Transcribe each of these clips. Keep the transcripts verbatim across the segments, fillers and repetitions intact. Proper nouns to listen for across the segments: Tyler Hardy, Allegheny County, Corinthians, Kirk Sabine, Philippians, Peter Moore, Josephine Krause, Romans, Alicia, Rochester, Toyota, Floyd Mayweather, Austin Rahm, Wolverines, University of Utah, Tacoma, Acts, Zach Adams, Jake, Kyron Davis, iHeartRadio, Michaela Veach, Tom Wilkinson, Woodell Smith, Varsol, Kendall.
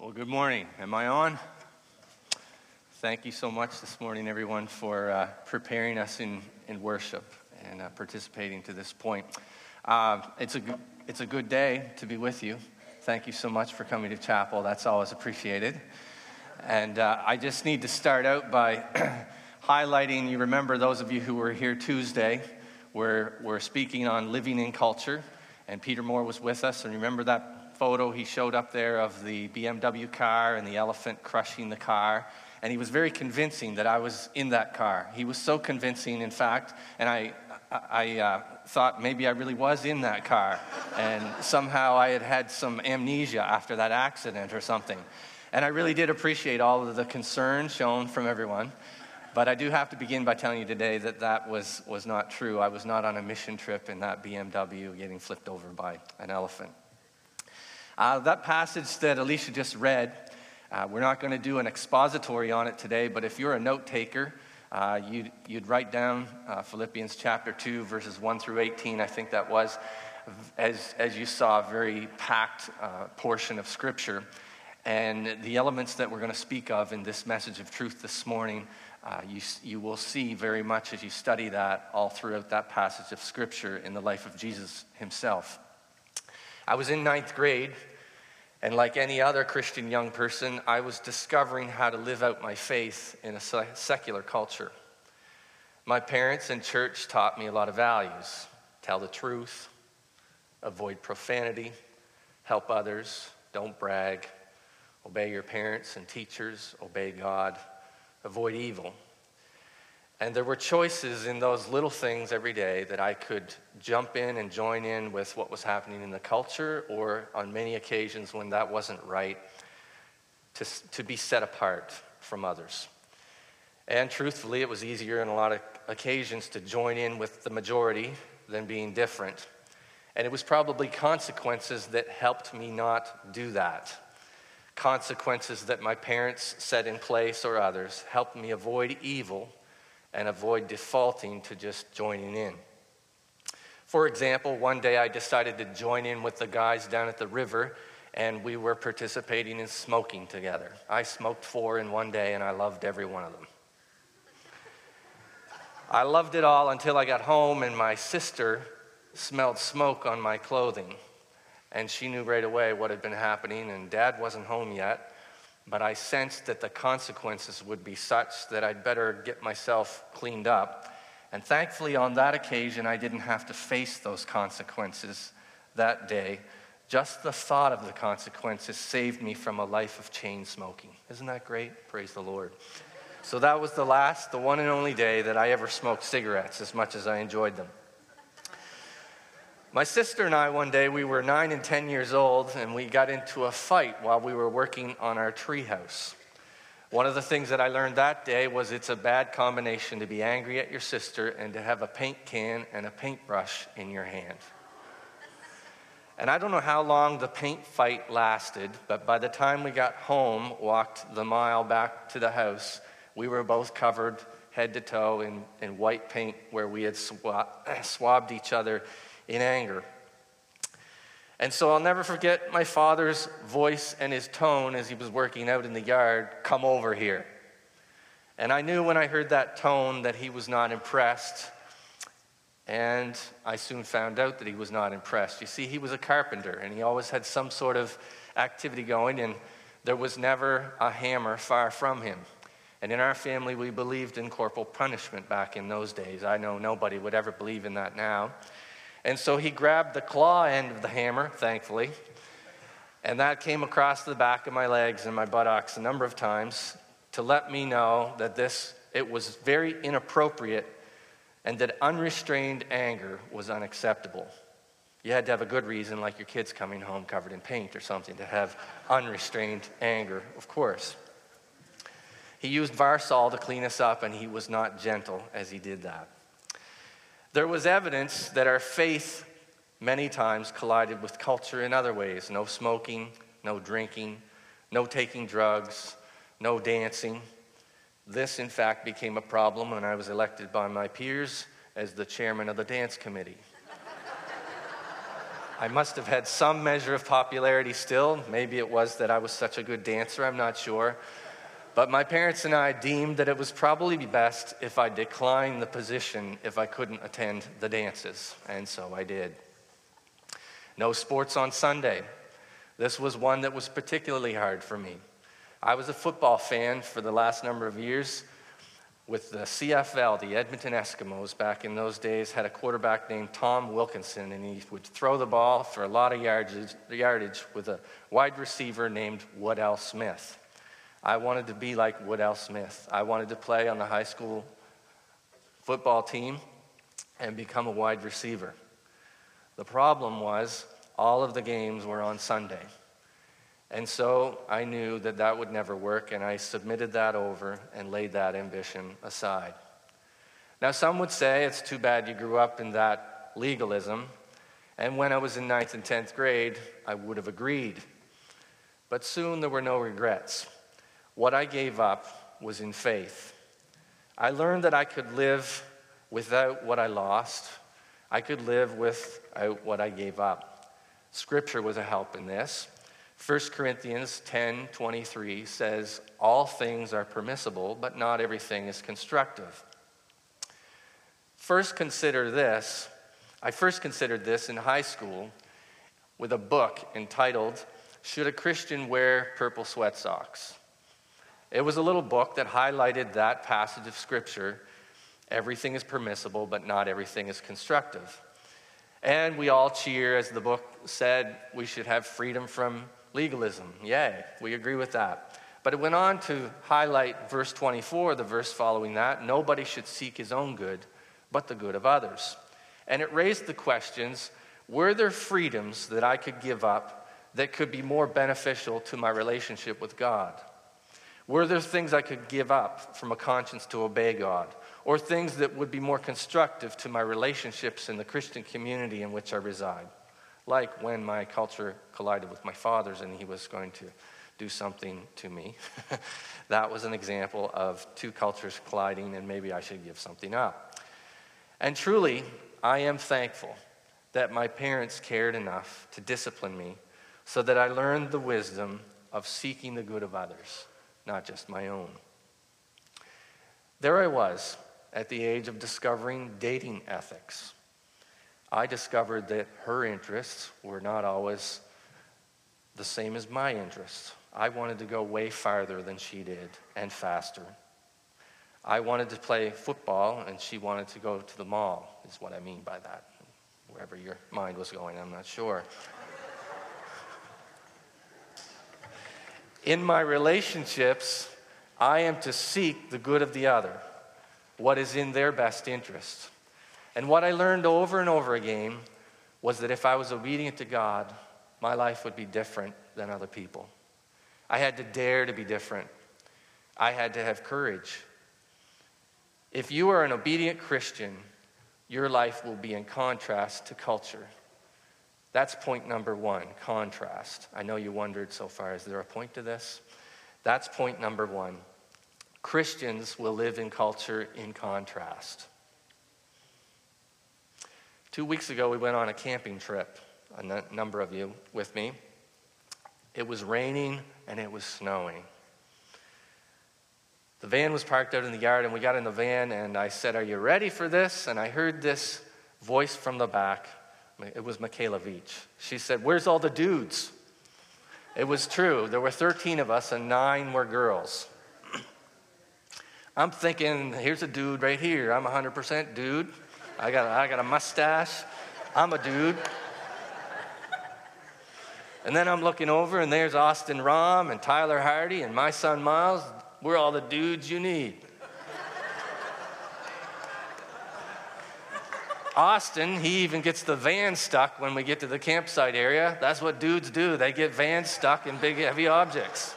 Well, good morning. Am I on? Thank you so much this morning, everyone, for uh, preparing us in, in worship and uh, participating to this point. Uh, it's a it's a good day to be with you. Thank you so much for coming to chapel. That's always appreciated. And uh, I just need to start out by highlighting. You remember those of you who were here Tuesday, where we're speaking on living in culture, and Peter Moore was with us. And remember that photo he showed up there of the B M W car and the elephant crushing the car, and he was very convincing that I was in that car. He was so convincing, in fact, and I I uh, thought maybe I really was in that car, and somehow I had had some amnesia after that accident or something. And I really did appreciate all of the concern shown from everyone, but I do have to begin by telling you today that that was, was not true. I was not on a mission trip in that B M W getting flipped over by an elephant. Uh, that passage that Alicia just read, uh, we're not going to do an expository on it today, but if you're a note taker, uh, you'd, you'd write down uh, Philippians chapter two, verses one through eighteen, I think that was, as, as you saw, a very packed uh, portion of Scripture. And the elements that we're going to speak of in this message of truth this morning, uh, you, you will see very much as you study that all throughout that passage of Scripture in the life of Jesus himself. I was in ninth grade, and like any other Christian young person, I was discovering how to live out my faith in a secular culture. My parents and church taught me a lot of values: tell the truth, avoid profanity, help others, don't brag, obey your parents and teachers, obey God, avoid evil. And there were choices in those little things every day that I could jump in and join in with what was happening in the culture, or on many occasions when that wasn't right, to, to be set apart from others. And truthfully, it was easier on a lot of occasions to join in with the majority than being different. And it was probably consequences that helped me not do that. Consequences that my parents set in place or others helped me avoid evil and avoid defaulting to just joining in. For example, one day I decided to join in with the guys down at the river, and we were participating in smoking together. I smoked four in one day, and I loved every one of them. I loved it all until I got home, and my sister smelled smoke on my clothing, and she knew right away what had been happening, and Dad wasn't home yet. But I sensed that the consequences would be such that I'd better get myself cleaned up. And thankfully, on that occasion, I didn't have to face those consequences that day. Just the thought of the consequences saved me from a life of chain smoking. Isn't that great? Praise the Lord. So that was the last, the one and only day that I ever smoked cigarettes, as much as I enjoyed them. My sister and I, one day, we were nine and ten years old, and we got into a fight while we were working on our treehouse. One of the things that I learned that day was it's a bad combination to be angry at your sister and to have a paint can and a paintbrush in your hand. And I don't know how long the paint fight lasted, but by the time we got home, walked the mile back to the house, we were both covered head to toe in, in white paint where we had swa- swabbed each other in anger. And so I'll never forget my father's voice and his tone as he was working out in the yard, "Come over here." And I knew when I heard that tone that he was not impressed, and I soon found out that he was not impressed. You see, he was a carpenter, and he always had some sort of activity going, and there was never a hammer far from him. And in our family, we believed in corporal punishment back in those days. I know nobody would ever believe in that now. And so he grabbed the claw end of the hammer, thankfully, and that came across the back of my legs and my buttocks a number of times to let me know that this, it was very inappropriate and that unrestrained anger was unacceptable. You had to have a good reason, like your kids coming home covered in paint or something, to have unrestrained anger, of course. He used Varsol to clean us up, and he was not gentle as he did that. There was evidence that our faith many times collided with culture in other ways. No smoking, no drinking, no taking drugs, no dancing. This, in fact, became a problem when I was elected by my peers as the chairman of the dance committee. I must have had some measure of popularity still. Maybe it was that I was such a good dancer, I'm not sure. But my parents and I deemed that it was probably best if I declined the position if I couldn't attend the dances, and so I did. No sports on Sunday. This was one that was particularly hard for me. I was a football fan for the last number of years with the C F L, the Edmonton Eskimos, back in those days, had a quarterback named Tom Wilkinson, and he would throw the ball for a lot of yardage, yardage with a wide receiver named Woodell Smith. I wanted to be like Woodell Smith. I wanted to play on the high school football team and become a wide receiver. The problem was all of the games were on Sunday. And so I knew that that would never work, and I submitted that over and laid that ambition aside. Now, some would say it's too bad you grew up in that legalism, and when I was in ninth and tenth grade, I would have agreed. But soon there were no regrets. What I gave up was in faith. I learned that I could live without what I lost. I could live without what I gave up. Scripture was a help in this. First Corinthians ten twenty-three says, all things are permissible, but not everything is constructive. First consider this. I first considered this in high school with a book entitled, Should a Christian Wear Purple Sweat Socks? It was a little book that highlighted that passage of Scripture, everything is permissible, but not everything is constructive. And we all cheer, as the book said, we should have freedom from legalism. Yay, we agree with that. But it went on to highlight verse twenty-four, the verse following that, nobody should seek his own good, but the good of others. And it raised the questions, were there freedoms that I could give up that could be more beneficial to my relationship with God? Were there things I could give up from a conscience to obey God, or things that would be more constructive to my relationships in the Christian community in which I reside? Like when my culture collided with my father's and he was going to do something to me. That was an example of two cultures colliding, and maybe I should give something up. And truly, I am thankful that my parents cared enough to discipline me so that I learned the wisdom of seeking the good of others, not just my own. There I was at the age of discovering dating ethics. I discovered that her interests were not always the same as my interests. I wanted to go way farther than she did and faster. I wanted to play football and she wanted to go to the mall, is what I mean by that. Wherever your mind was going, I'm not sure. In my relationships, I am to seek the good of the other, what is in their best interest. And what I learned over and over again was that if I was obedient to God, my life would be different than other people. I had to dare to be different. I had to have courage. If you are an obedient Christian, your life will be in contrast to culture. That's point number one, contrast. I know you wondered so far, is there a point to this? That's point number one. Christians will live in culture in contrast. Two weeks ago, we went on a camping trip, a n- number of you with me. It was raining and it was snowing. The van was parked out in the yard, and we got in the van, and I said, are you ready for this? And I heard this voice from the back. It was Michaela Veach. She said, where's all the dudes? It was true. There were thirteen of us and nine were girls. I'm thinking, here's a dude right here. I'm one hundred percent dude. I got, I got a mustache. I'm a dude. And then I'm looking over, and there's Austin Rahm and Tyler Hardy and my son Miles. We're all the dudes you need. Austin, he even gets the van stuck when we get to the campsite area. That's what dudes do. They get vans stuck in big, heavy objects.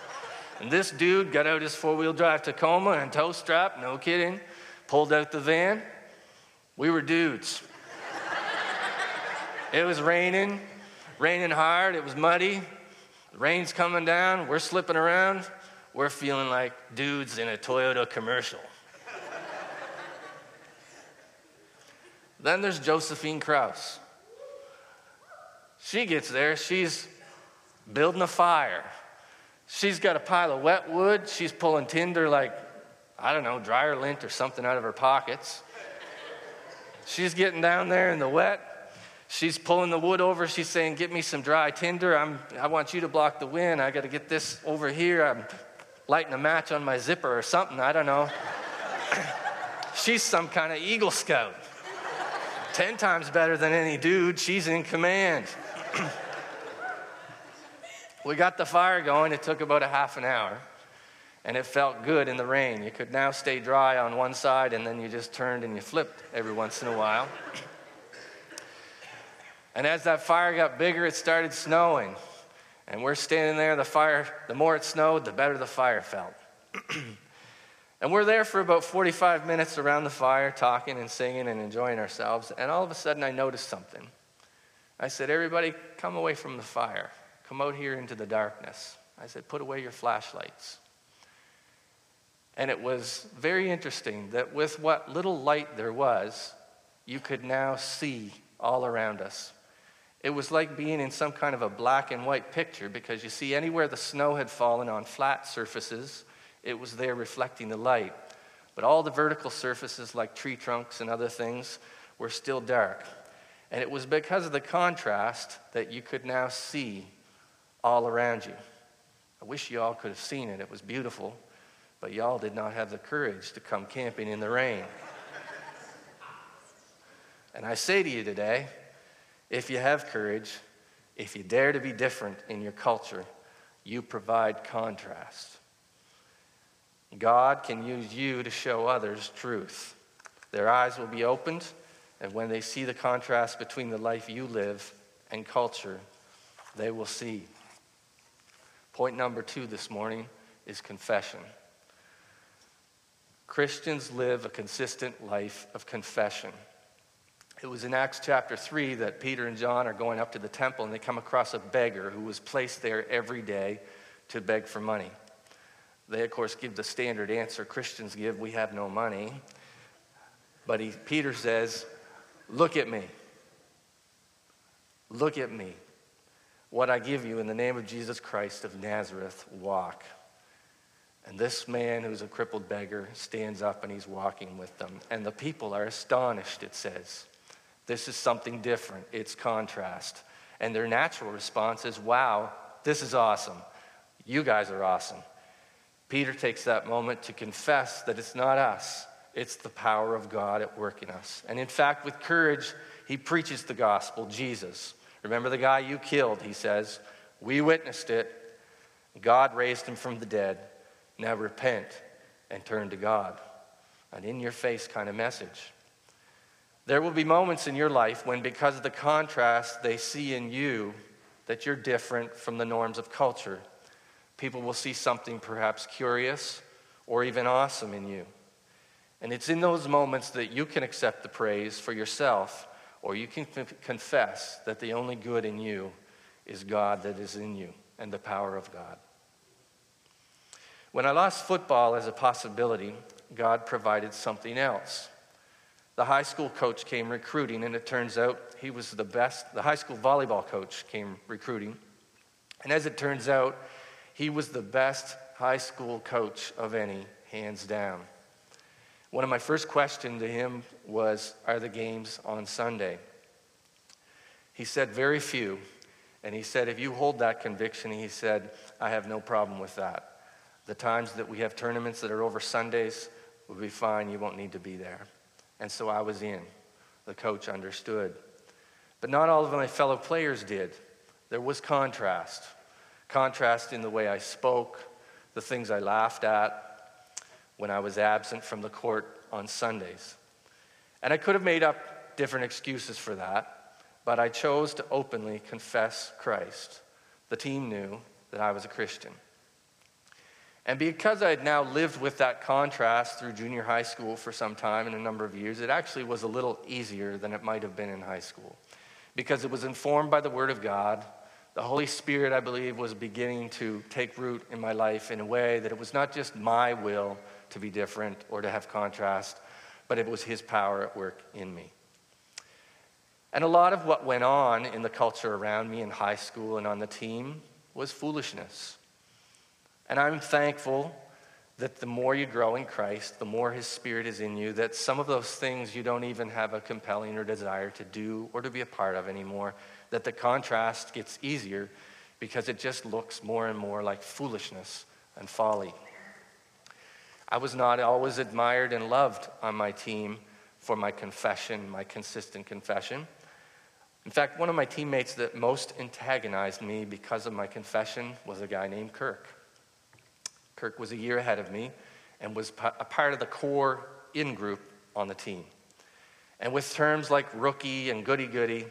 And this dude got out his four-wheel drive Tacoma and tow strap, no kidding, pulled out the van. We were dudes. It was raining, raining hard. It was muddy. The rain's coming down. We're slipping around. We're feeling like dudes in a Toyota commercial. Then there's Josephine Krause. She gets there, she's building a fire. She's got a pile of wet wood. She's pulling tinder like, I don't know, dryer lint or something out of her pockets. She's getting down there in the wet. She's pulling the wood over. She's saying, get me some dry tinder. I'm, I want you to block the wind. I got to get this over here. I'm lighting a match on my zipper or something. I don't know. She's some kind of Eagle Scout. Ten times better than any dude. She's in command. We got the fire going. It took about a half an hour, and it felt good in the rain. You could now stay dry on one side, and then you just turned and you flipped every once in a while. And as that fire got bigger, it started snowing. And we're standing there, the fire, the more it snowed, the better the fire felt. And we're there for about forty-five minutes around the fire, talking and singing and enjoying ourselves. And all of a sudden, I noticed something. I said, everybody, come away from the fire. Come out here into the darkness. I said, put away your flashlights. And it was very interesting that with what little light there was, you could now see all around us. It was like being in some kind of a black and white picture, because you see anywhere the snow had fallen on flat surfaces, it was there reflecting the light. But all the vertical surfaces like tree trunks and other things were still dark. And it was because of the contrast that you could now see all around you. I wish you all could have seen it. It was beautiful. But y'all did not have the courage to come camping in the rain. And I say to you today, if you have courage, if you dare to be different in your culture, you provide contrast. God can use you to show others truth. Their eyes will be opened, and when they see the contrast between the life you live and culture, they will see. Point number two this morning is confession. Christians live a consistent life of confession. It was in Acts chapter three that Peter and John are going up to the temple, and they come across a beggar who was placed there every day to beg for money. They, of course, give the standard answer Christians give, we have no money. But he, Peter says, look at me. Look at me. What I give you in the name of Jesus Christ of Nazareth, walk. And this man who's a crippled beggar stands up and he's walking with them. And the people are astonished, it says. This is something different. It's contrast. And their natural response is, wow, this is awesome. You guys are awesome. Peter takes that moment to confess that it's not us. It's the power of God at work in us. And in fact, with courage, he preaches the gospel, Jesus. Remember the guy you killed, he says. We witnessed it. God raised him from the dead. Now repent and turn to God. An in-your-face kind of message. There will be moments in your life when, because of the contrast they see in you, that you're different from the norms of culture. People will see something perhaps curious or even awesome in you. And it's in those moments that you can accept the praise for yourself, or you can confess that the only good in you is God that is in you and the power of God. When I lost football as a possibility, God provided something else. The high school coach came recruiting, and it turns out he was the best. The high school volleyball coach came recruiting, and as it turns out, he was the best high school coach of any, hands down. One of my first questions to him was, are the games on Sunday? He said, very few. And he said, if you hold that conviction, he said, I have no problem with that. The times that we have tournaments that are over Sundays will be fine. You won't need to be there. And so I was in. The coach understood. But not all of my fellow players did. There was contrast. Contrast in the way I spoke, the things I laughed at when I was absent from the court on Sundays. And I could have made up different excuses for that, but I chose to openly confess Christ. The team knew that I was a Christian. And because I had now lived with that contrast through junior high school for some time in a number of years, it actually was a little easier than it might have been in high school, because it was informed by the Word of God. The Holy Spirit, I believe, was beginning to take root in my life in a way that it was not just my will to be different or to have contrast, but it was His power at work in me. And a lot of what went on in the culture around me in high school and on the team was foolishness. And I'm thankful that the more you grow in Christ, the more his Spirit is in you, that some of those things you don't even have a compelling or desire to do or to be a part of anymore, that the contrast gets easier because it just looks more and more like foolishness and folly. I was not always admired and loved on my team for my confession, my consistent confession. In fact, one of my teammates that most antagonized me because of my confession was a guy named Kirk. Kirk was a year ahead of me and was a part of the core in-group on the team. And with terms like rookie and goody-goody,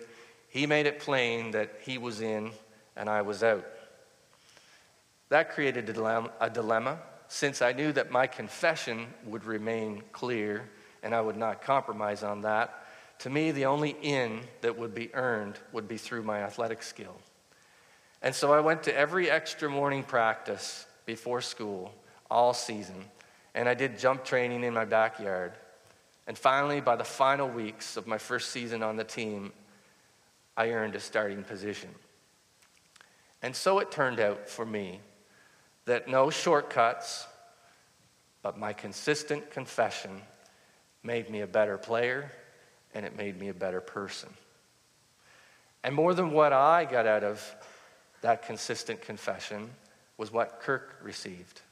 he made it plain that he was in and I was out. That created a dilemma, since I knew that my confession would remain clear and I would not compromise on that. To me, the only in that would be earned would be through my athletic skill. And so I went to every extra morning practice before school all season, and I did jump training in my backyard. And finally, by the final weeks of my first season on the team, I earned a starting position. And so it turned out for me that no shortcuts, but my consistent confession made me a better player, and it made me a better person. And more than what I got out of that consistent confession was what Kirk received.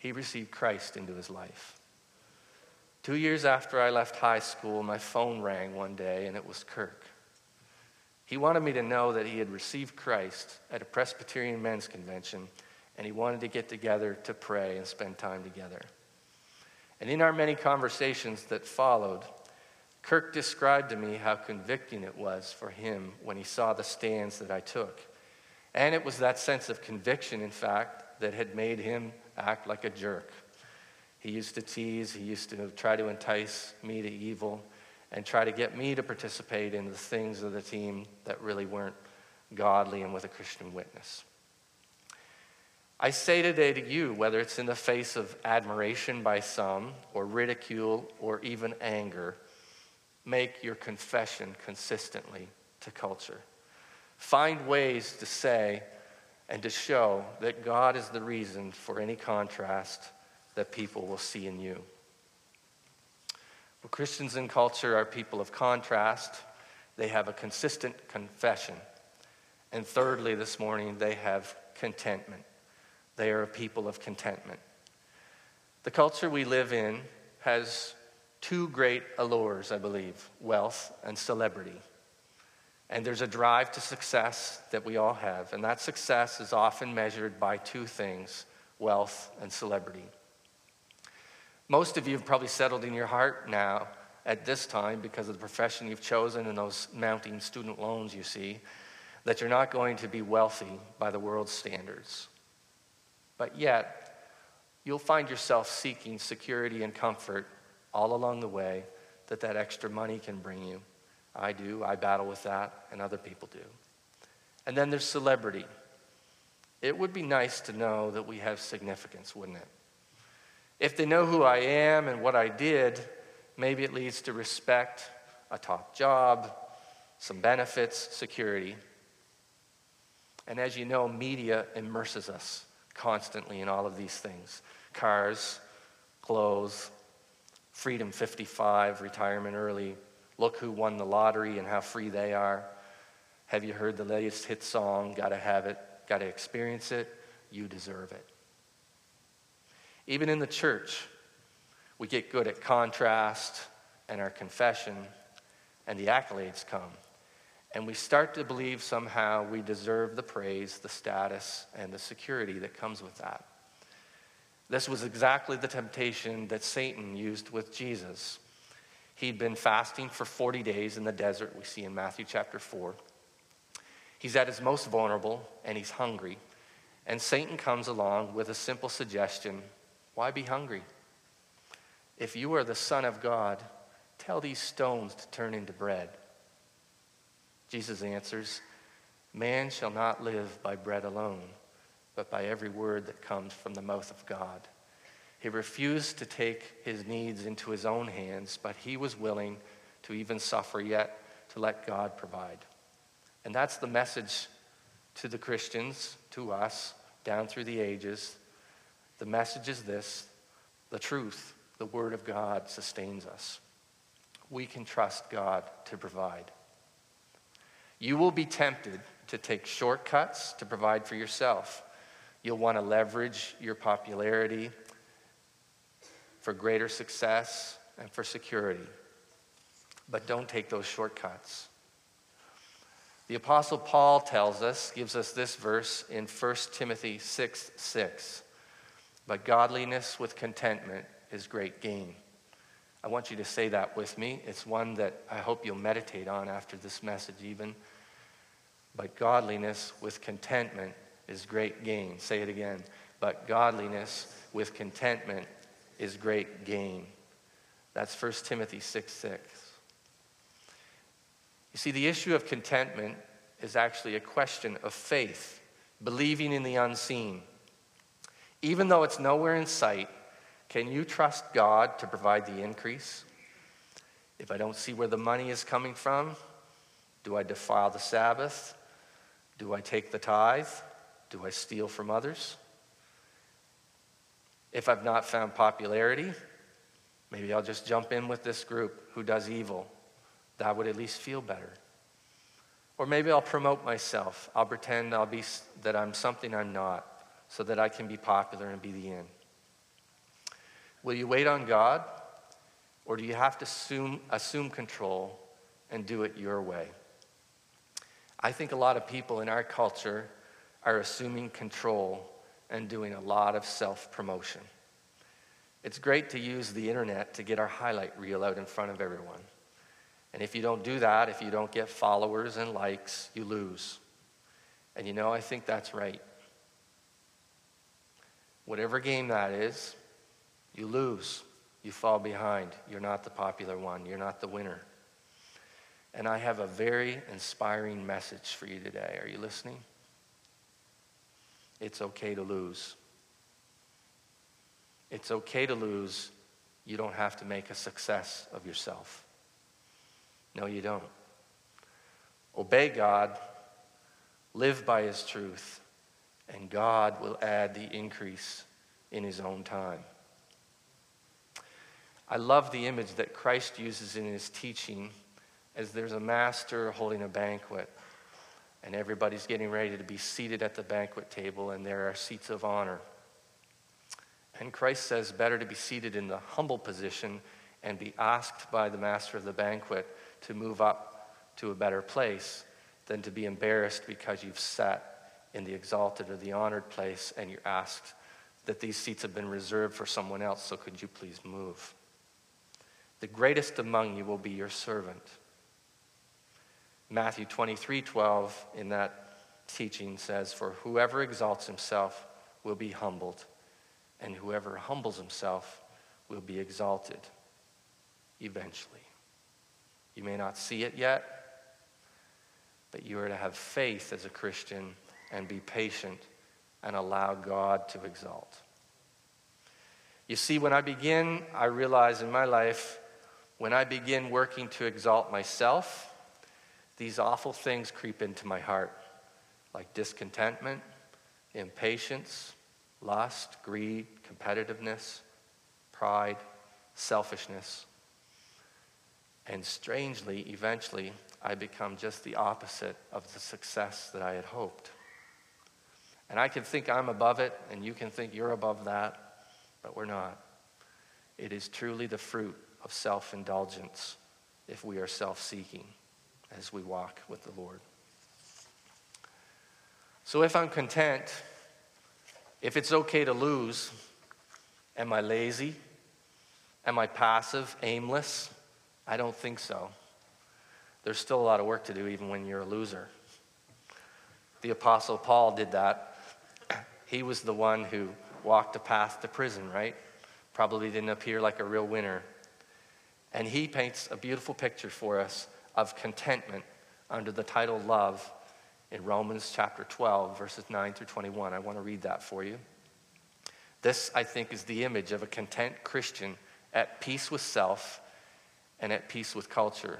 He received Christ into his life. Two years after I left high school, my phone rang one day, and it was Kirk. He wanted me to know that he had received Christ at a Presbyterian men's convention, and he wanted to get together to pray and spend time together. And in our many conversations that followed, Kirk described to me how convicting it was for him when he saw the stands that I took. And it was that sense of conviction, in fact, that had made him act like a jerk. He used to tease, he used to try to entice me to evil and try to get me to participate in the things of the team that really weren't godly and with a Christian witness. I say today to you, whether it's in the face of admiration by some or ridicule or even anger, make your confession consistently to culture. Find ways to say and to show that God is the reason for any contrast that people will see in you. Well, Christians in culture are people of contrast. They have a consistent confession. And thirdly, this morning, they have contentment. They are a people of contentment. The culture we live in has two great allures, I believe, wealth and celebrity. And there's a drive to success that we all have, and that success is often measured by two things, wealth and celebrity. Most of you have probably settled in your heart now at this time because of the profession you've chosen and those mounting student loans you see, that you're not going to be wealthy by the world's standards. But yet, you'll find yourself seeking security and comfort all along the way that that extra money can bring you. I do, I battle with that, and other people do. And then there's celebrity. It would be nice to know that we have significance, wouldn't it? If they know who I am and what I did, maybe it leads to respect, a top job, some benefits, security. And as you know, media immerses us constantly in all of these things. Cars, clothes, Freedom fifty-five, retirement early, look who won the lottery and how free they are. Have you heard the latest hit song? Gotta have it, gotta experience it, you deserve it. Even in the church, we get good at contrast and our confession, and the accolades come. And we start to believe somehow we deserve the praise, the status, and the security that comes with that. This was exactly the temptation that Satan used with Jesus. He'd been fasting for forty days in the desert, we see in Matthew chapter four. He's at his most vulnerable, and he's hungry. And Satan comes along with a simple suggestion, why be hungry? If you are the Son of God, tell these stones to turn into bread. Jesus answers, man shall not live by bread alone, but by every word that comes from the mouth of God. He refused to take his needs into his own hands, but he was willing to even suffer yet to let God provide. And that's the message to the Christians, to us, down through the ages. The message is this: the truth, the word of God, sustains us. We can trust God to provide. You will be tempted to take shortcuts to provide for yourself. You'll want to leverage your popularity for greater success and for security. But don't take those shortcuts. The Apostle Paul tells us, gives us this verse in First Timothy six six. But godliness with contentment is great gain. I want you to say that with me. It's one that I hope you'll meditate on after this message even. But godliness with contentment is great gain. Say it again. But godliness with contentment is great gain. That's First Timothy six six. You see, the issue of contentment is actually a question of faith, believing in the unseen. Even though it's nowhere in sight, can you trust God to provide the increase? If I don't see where the money is coming from, do I defile the Sabbath? Do I take the tithe? Do I steal from others? If I've not found popularity, maybe I'll just jump in with this group who does evil. That would at least feel better. Or maybe I'll promote myself. I'll pretend I'll be that I'm something I'm not, so that I can be popular and be the in. Will you wait on God, or do you have to assume, assume control and do it your way? I think a lot of people in our culture are assuming control and doing a lot of self-promotion. It's great to use the internet to get our highlight reel out in front of everyone. And if you don't do that, if you don't get followers and likes, you lose. And you know, I think that's right. Whatever game that is, you lose. You fall behind. You're not the popular one. You're not the winner. And I have a very inspiring message for you today. Are you listening? It's okay to lose. It's okay to lose. You don't have to make a success of yourself. No, you don't. Obey God, live by his truth, and God will add the increase in his own time. I love the image that Christ uses in his teaching as there's a master holding a banquet, and everybody's getting ready to be seated at the banquet table, and there are seats of honor. And Christ says, better to be seated in the humble position and be asked by the master of the banquet to move up to a better place than to be embarrassed because you've sat in the exalted or the honored place and you're asked that these seats have been reserved for someone else, so could you please move? The greatest among you will be your servant. Matthew twenty-three twelve in that teaching says, for whoever exalts himself will be humbled, and whoever humbles himself will be exalted eventually. You may not see it yet, but you are to have faith as a Christian and be patient and allow God to exalt. You see, when I begin, I realize in my life, when I begin working to exalt myself, these awful things creep into my heart, like discontentment, impatience, lust, greed, competitiveness, pride, selfishness. And strangely, eventually, I become just the opposite of the success that I had hoped. And I can think I'm above it, and you can think you're above that, but we're not. It is truly the fruit of self-indulgence if we are self-seeking as we walk with the Lord. So if I'm content, if it's okay to lose, am I lazy? Am I passive, aimless? I don't think so. There's still a lot of work to do even when you're a loser. The Apostle Paul did that. He was the one who walked a path to prison, right? Probably didn't appear like a real winner. And he paints a beautiful picture for us of contentment under the title love in Romans chapter twelve, verses nine through twenty-one. I want to read that for you. This, I think, is the image of a content Christian at peace with self and at peace with culture.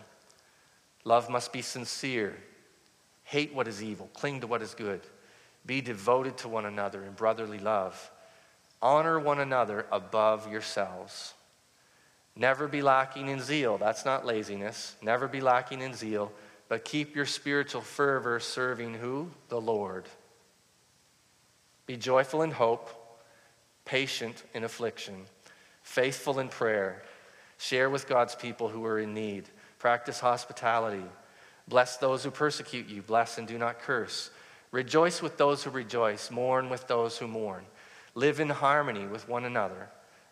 Love must be sincere. Hate what is evil. Cling to what is good. Be devoted to one another in brotherly love. Honor one another above yourselves. Never be lacking in zeal. That's not laziness. Never be lacking in zeal, but keep your spiritual fervor serving who? The Lord. Be joyful in hope, patient in affliction, faithful in prayer. Share with God's people who are in need. Practice hospitality. Bless those who persecute you. Bless and do not curse. Rejoice with those who rejoice. Mourn with those who mourn. Live in harmony with one another.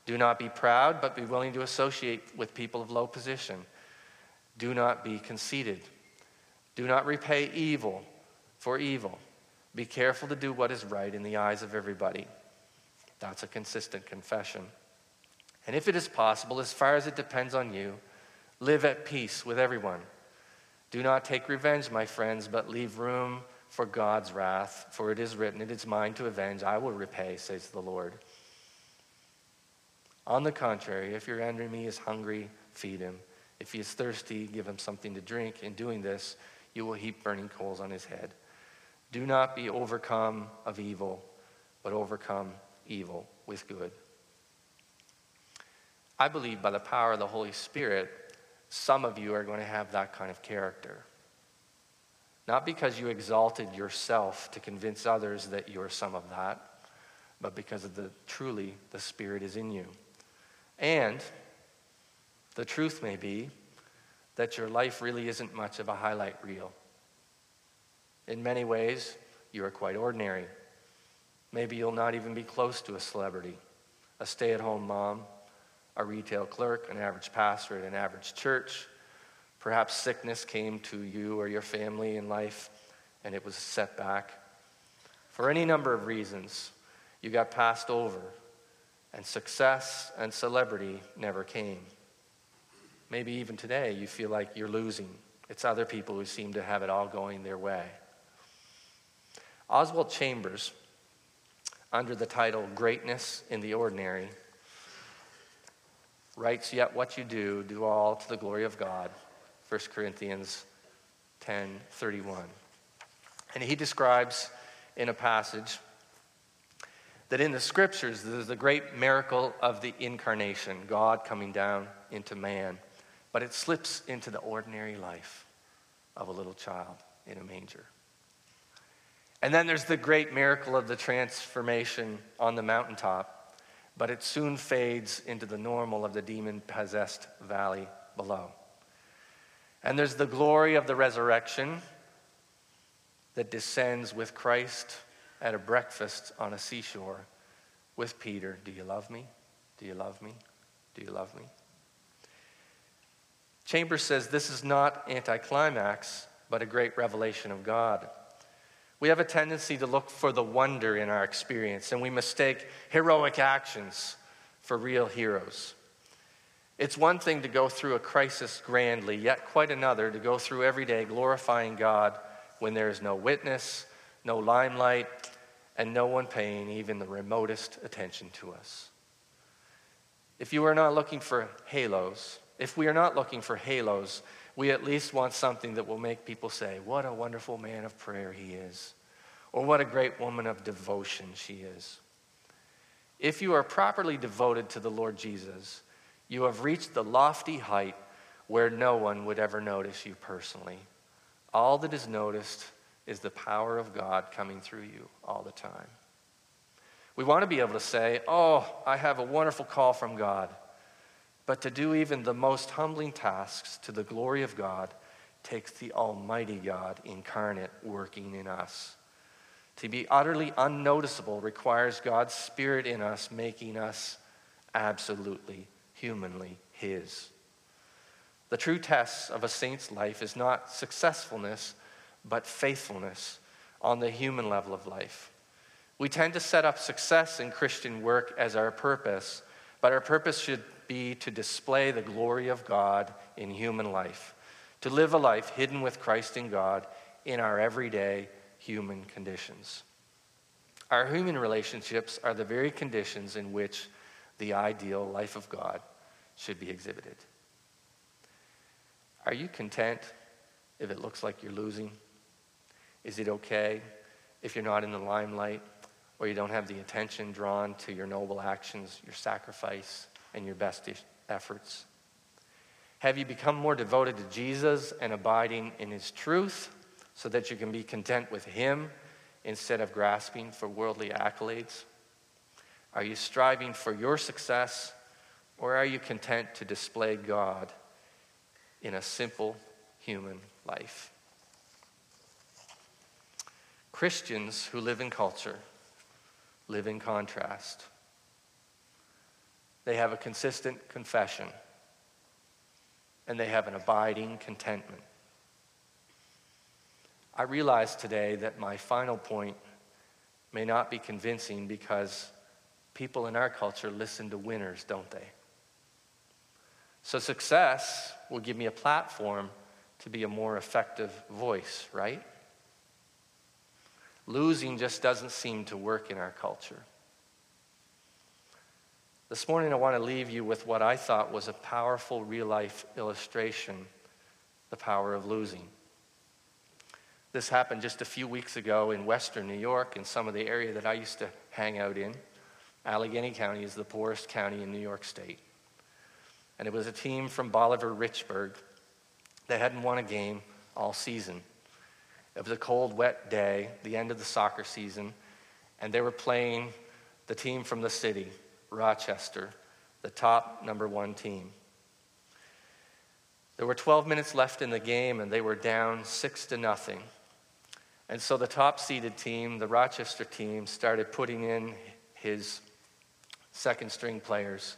Do not be proud, but be willing to associate with people of low position. Do not be conceited. Do not repay evil for evil. Be careful to do what is right in the eyes of everybody. That's a consistent confession. And if it is possible, as far as it depends on you, live at peace with everyone. Do not take revenge, my friends, but leave room for God's wrath, for it is written, it is mine to avenge, I will repay, says the Lord. On the contrary, if your enemy is hungry, feed him. If he is thirsty, give him something to drink. In doing this, you will heap burning coals on his head. Do not be overcome of evil, but overcome evil with good. I believe by the power of the Holy Spirit, some of you are going to have that kind of character. Not because you exalted yourself to convince others that you're some of that, but because of the truly the Spirit is in you. And the truth may be that your life really isn't much of a highlight reel. In many ways, you are quite ordinary. Maybe you'll not even be close to a celebrity, a stay-at-home mom, a retail clerk, an average pastor at an average church. Perhaps sickness came to you or your family in life, and it was a setback. For any number of reasons, you got passed over, and success and celebrity never came. Maybe even today you feel like you're losing. It's other people who seem to have it all going their way. Oswald Chambers, under the title Greatness in the Ordinary, writes, "Yet what you do, do all to the glory of God." First Corinthians ten thirty-one. And he describes in a passage that in the scriptures, there's the great miracle of the incarnation, God coming down into man, but it slips into the ordinary life of a little child in a manger. And then there's the great miracle of the transformation on the mountaintop, but it soon fades into the normal of the demon-possessed valley below. And there's the glory of the resurrection that descends with Christ at a breakfast on a seashore with Peter. Do you love me? Do you love me? Do you love me? Chambers says this is not anticlimax, but a great revelation of God. We have a tendency to look for the wonder in our experience, and we mistake heroic actions for real heroes. It's one thing to go through a crisis grandly, yet quite another to go through every day glorifying God when there is no witness, no limelight, and no one paying even the remotest attention to us. If you are not looking for halos, if we are not looking for halos, we at least want something that will make people say, what a wonderful man of prayer he is, or what a great woman of devotion she is. If you are properly devoted to the Lord Jesus, you have reached the lofty height where no one would ever notice you personally. All that is noticed is the power of God coming through you all the time. We want to be able to say, oh, I have a wonderful call from God. But to do even the most humbling tasks to the glory of God takes the Almighty God incarnate working in us. To be utterly unnoticeable requires God's Spirit in us, making us absolutely humanly his. The true test of a saint's life is not successfulness, but faithfulness on the human level of life. We tend to set up success in Christian work as our purpose, but our purpose should be to display the glory of God in human life, to live a life hidden with Christ in God in our everyday human conditions. Our human relationships are the very conditions in which the ideal life of God should be exhibited. Are you content if it looks like you're losing? Is it okay if you're not in the limelight or you don't have the attention drawn to your noble actions, your sacrifice, and your best efforts? Have you become more devoted to Jesus and abiding in his truth so that you can be content with him instead of grasping for worldly accolades? Are you striving for your success, or are you content to display God in a simple human life? Christians who live in culture live in contrast. They have a consistent confession, and they have an abiding contentment. I realize today that my final point may not be convincing because people in our culture listen to winners, don't they? So success will give me a platform to be a more effective voice, right? Losing just doesn't seem to work in our culture. This morning I want to leave you with what I thought was a powerful real-life illustration, the power of losing. This happened just a few weeks ago in Western New York, in some of the area that I used to hang out in. Allegheny County is the poorest county in New York State. And it was a team from Bolivar-Richburg that hadn't won a game all season. It was a cold, wet day, the end of the soccer season, and they were playing the team from the city, Rochester, the top number one team. There were twelve minutes left in the game, and they were down six to nothing. And so the top-seeded team, the Rochester team, started putting in his second-string players,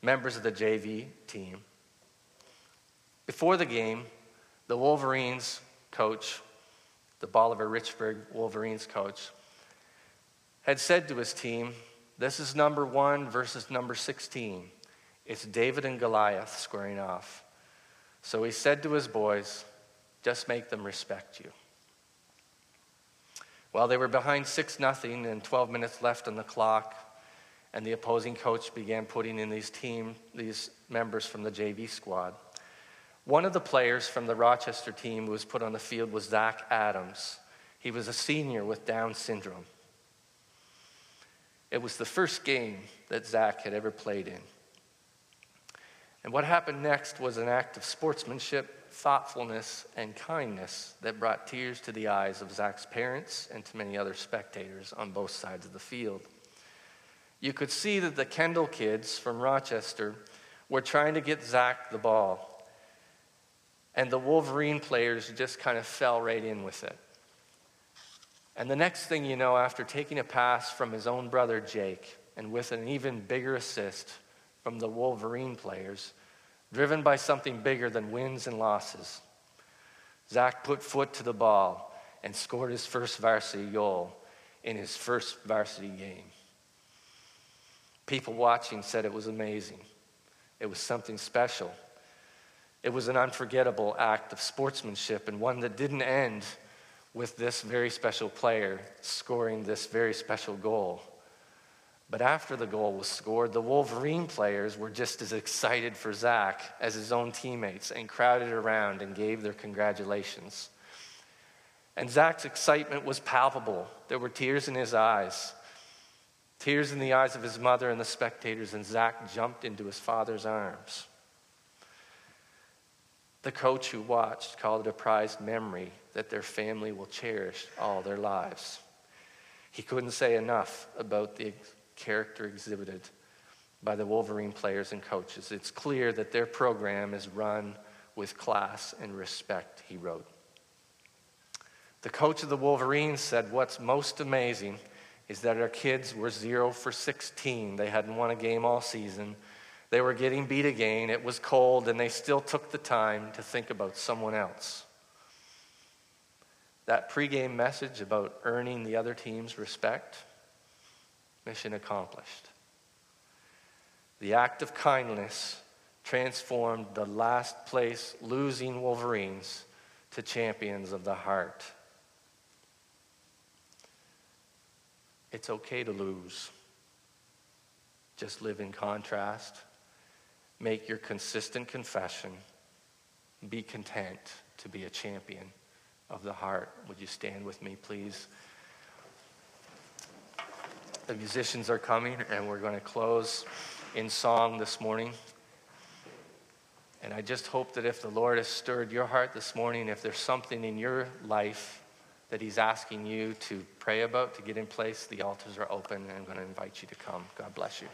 members of the J V team. Before the game, the Wolverines coach, the Bolivar-Richburg Wolverines coach, had said to his team, "This is number one versus number sixteen. It's David and Goliath squaring off." So he said to his boys, "Just make them respect you." Well, they were behind six nothing and twelve minutes left on the clock, and the opposing coach began putting in these team, these members from the J V squad. One of the players from the Rochester team who was put on the field was Zach Adams. He was a senior with Down syndrome. It was the first game that Zach had ever played in. And what happened next was an act of sportsmanship, thoughtfulness, and kindness that brought tears to the eyes of Zach's parents and to many other spectators on both sides of the field. You could see that the Kendall kids from Rochester were trying to get Zach the ball, and the Wolverine players just kind of fell right in with it. And the next thing you know, after taking a pass from his own brother Jake, and with an even bigger assist from the Wolverine players, driven by something bigger than wins and losses, Zach put foot to the ball and scored his first varsity goal in his first varsity game. People watching said it was amazing. It was something special. It was an unforgettable act of sportsmanship, and one that didn't end with this very special player scoring this very special goal. But after the goal was scored, the Wolverine players were just as excited for Zach as his own teammates and crowded around and gave their congratulations. And Zach's excitement was palpable. There were tears in his eyes, tears in the eyes of his mother and the spectators, and Zach jumped into his father's arms. The coach who watched called it a prized memory that their family will cherish all their lives. He couldn't say enough about the character exhibited by the Wolverine players and coaches. It's clear that their program is run with class and respect, he wrote. The coach of the Wolverines said, "What's most amazing is that our kids were zero for sixteen. They hadn't won a game all season. They were getting beat again. It was cold, and they still took the time to think about someone else." That pregame message about earning the other team's respect, mission accomplished. The act of kindness transformed the last place losing Wolverines to champions of the heart. It's okay to lose. Just live in contrast. Make your consistent confession. Be content. to be a champion of the heart. Would you stand with me, please? The musicians are coming, and we're going to close in song this morning. And I just hope that if the Lord has stirred your heart this morning, if there's something in your life that he's asking you to pray about, to get in place, the altars are open, and I'm going to invite you to come. God bless you.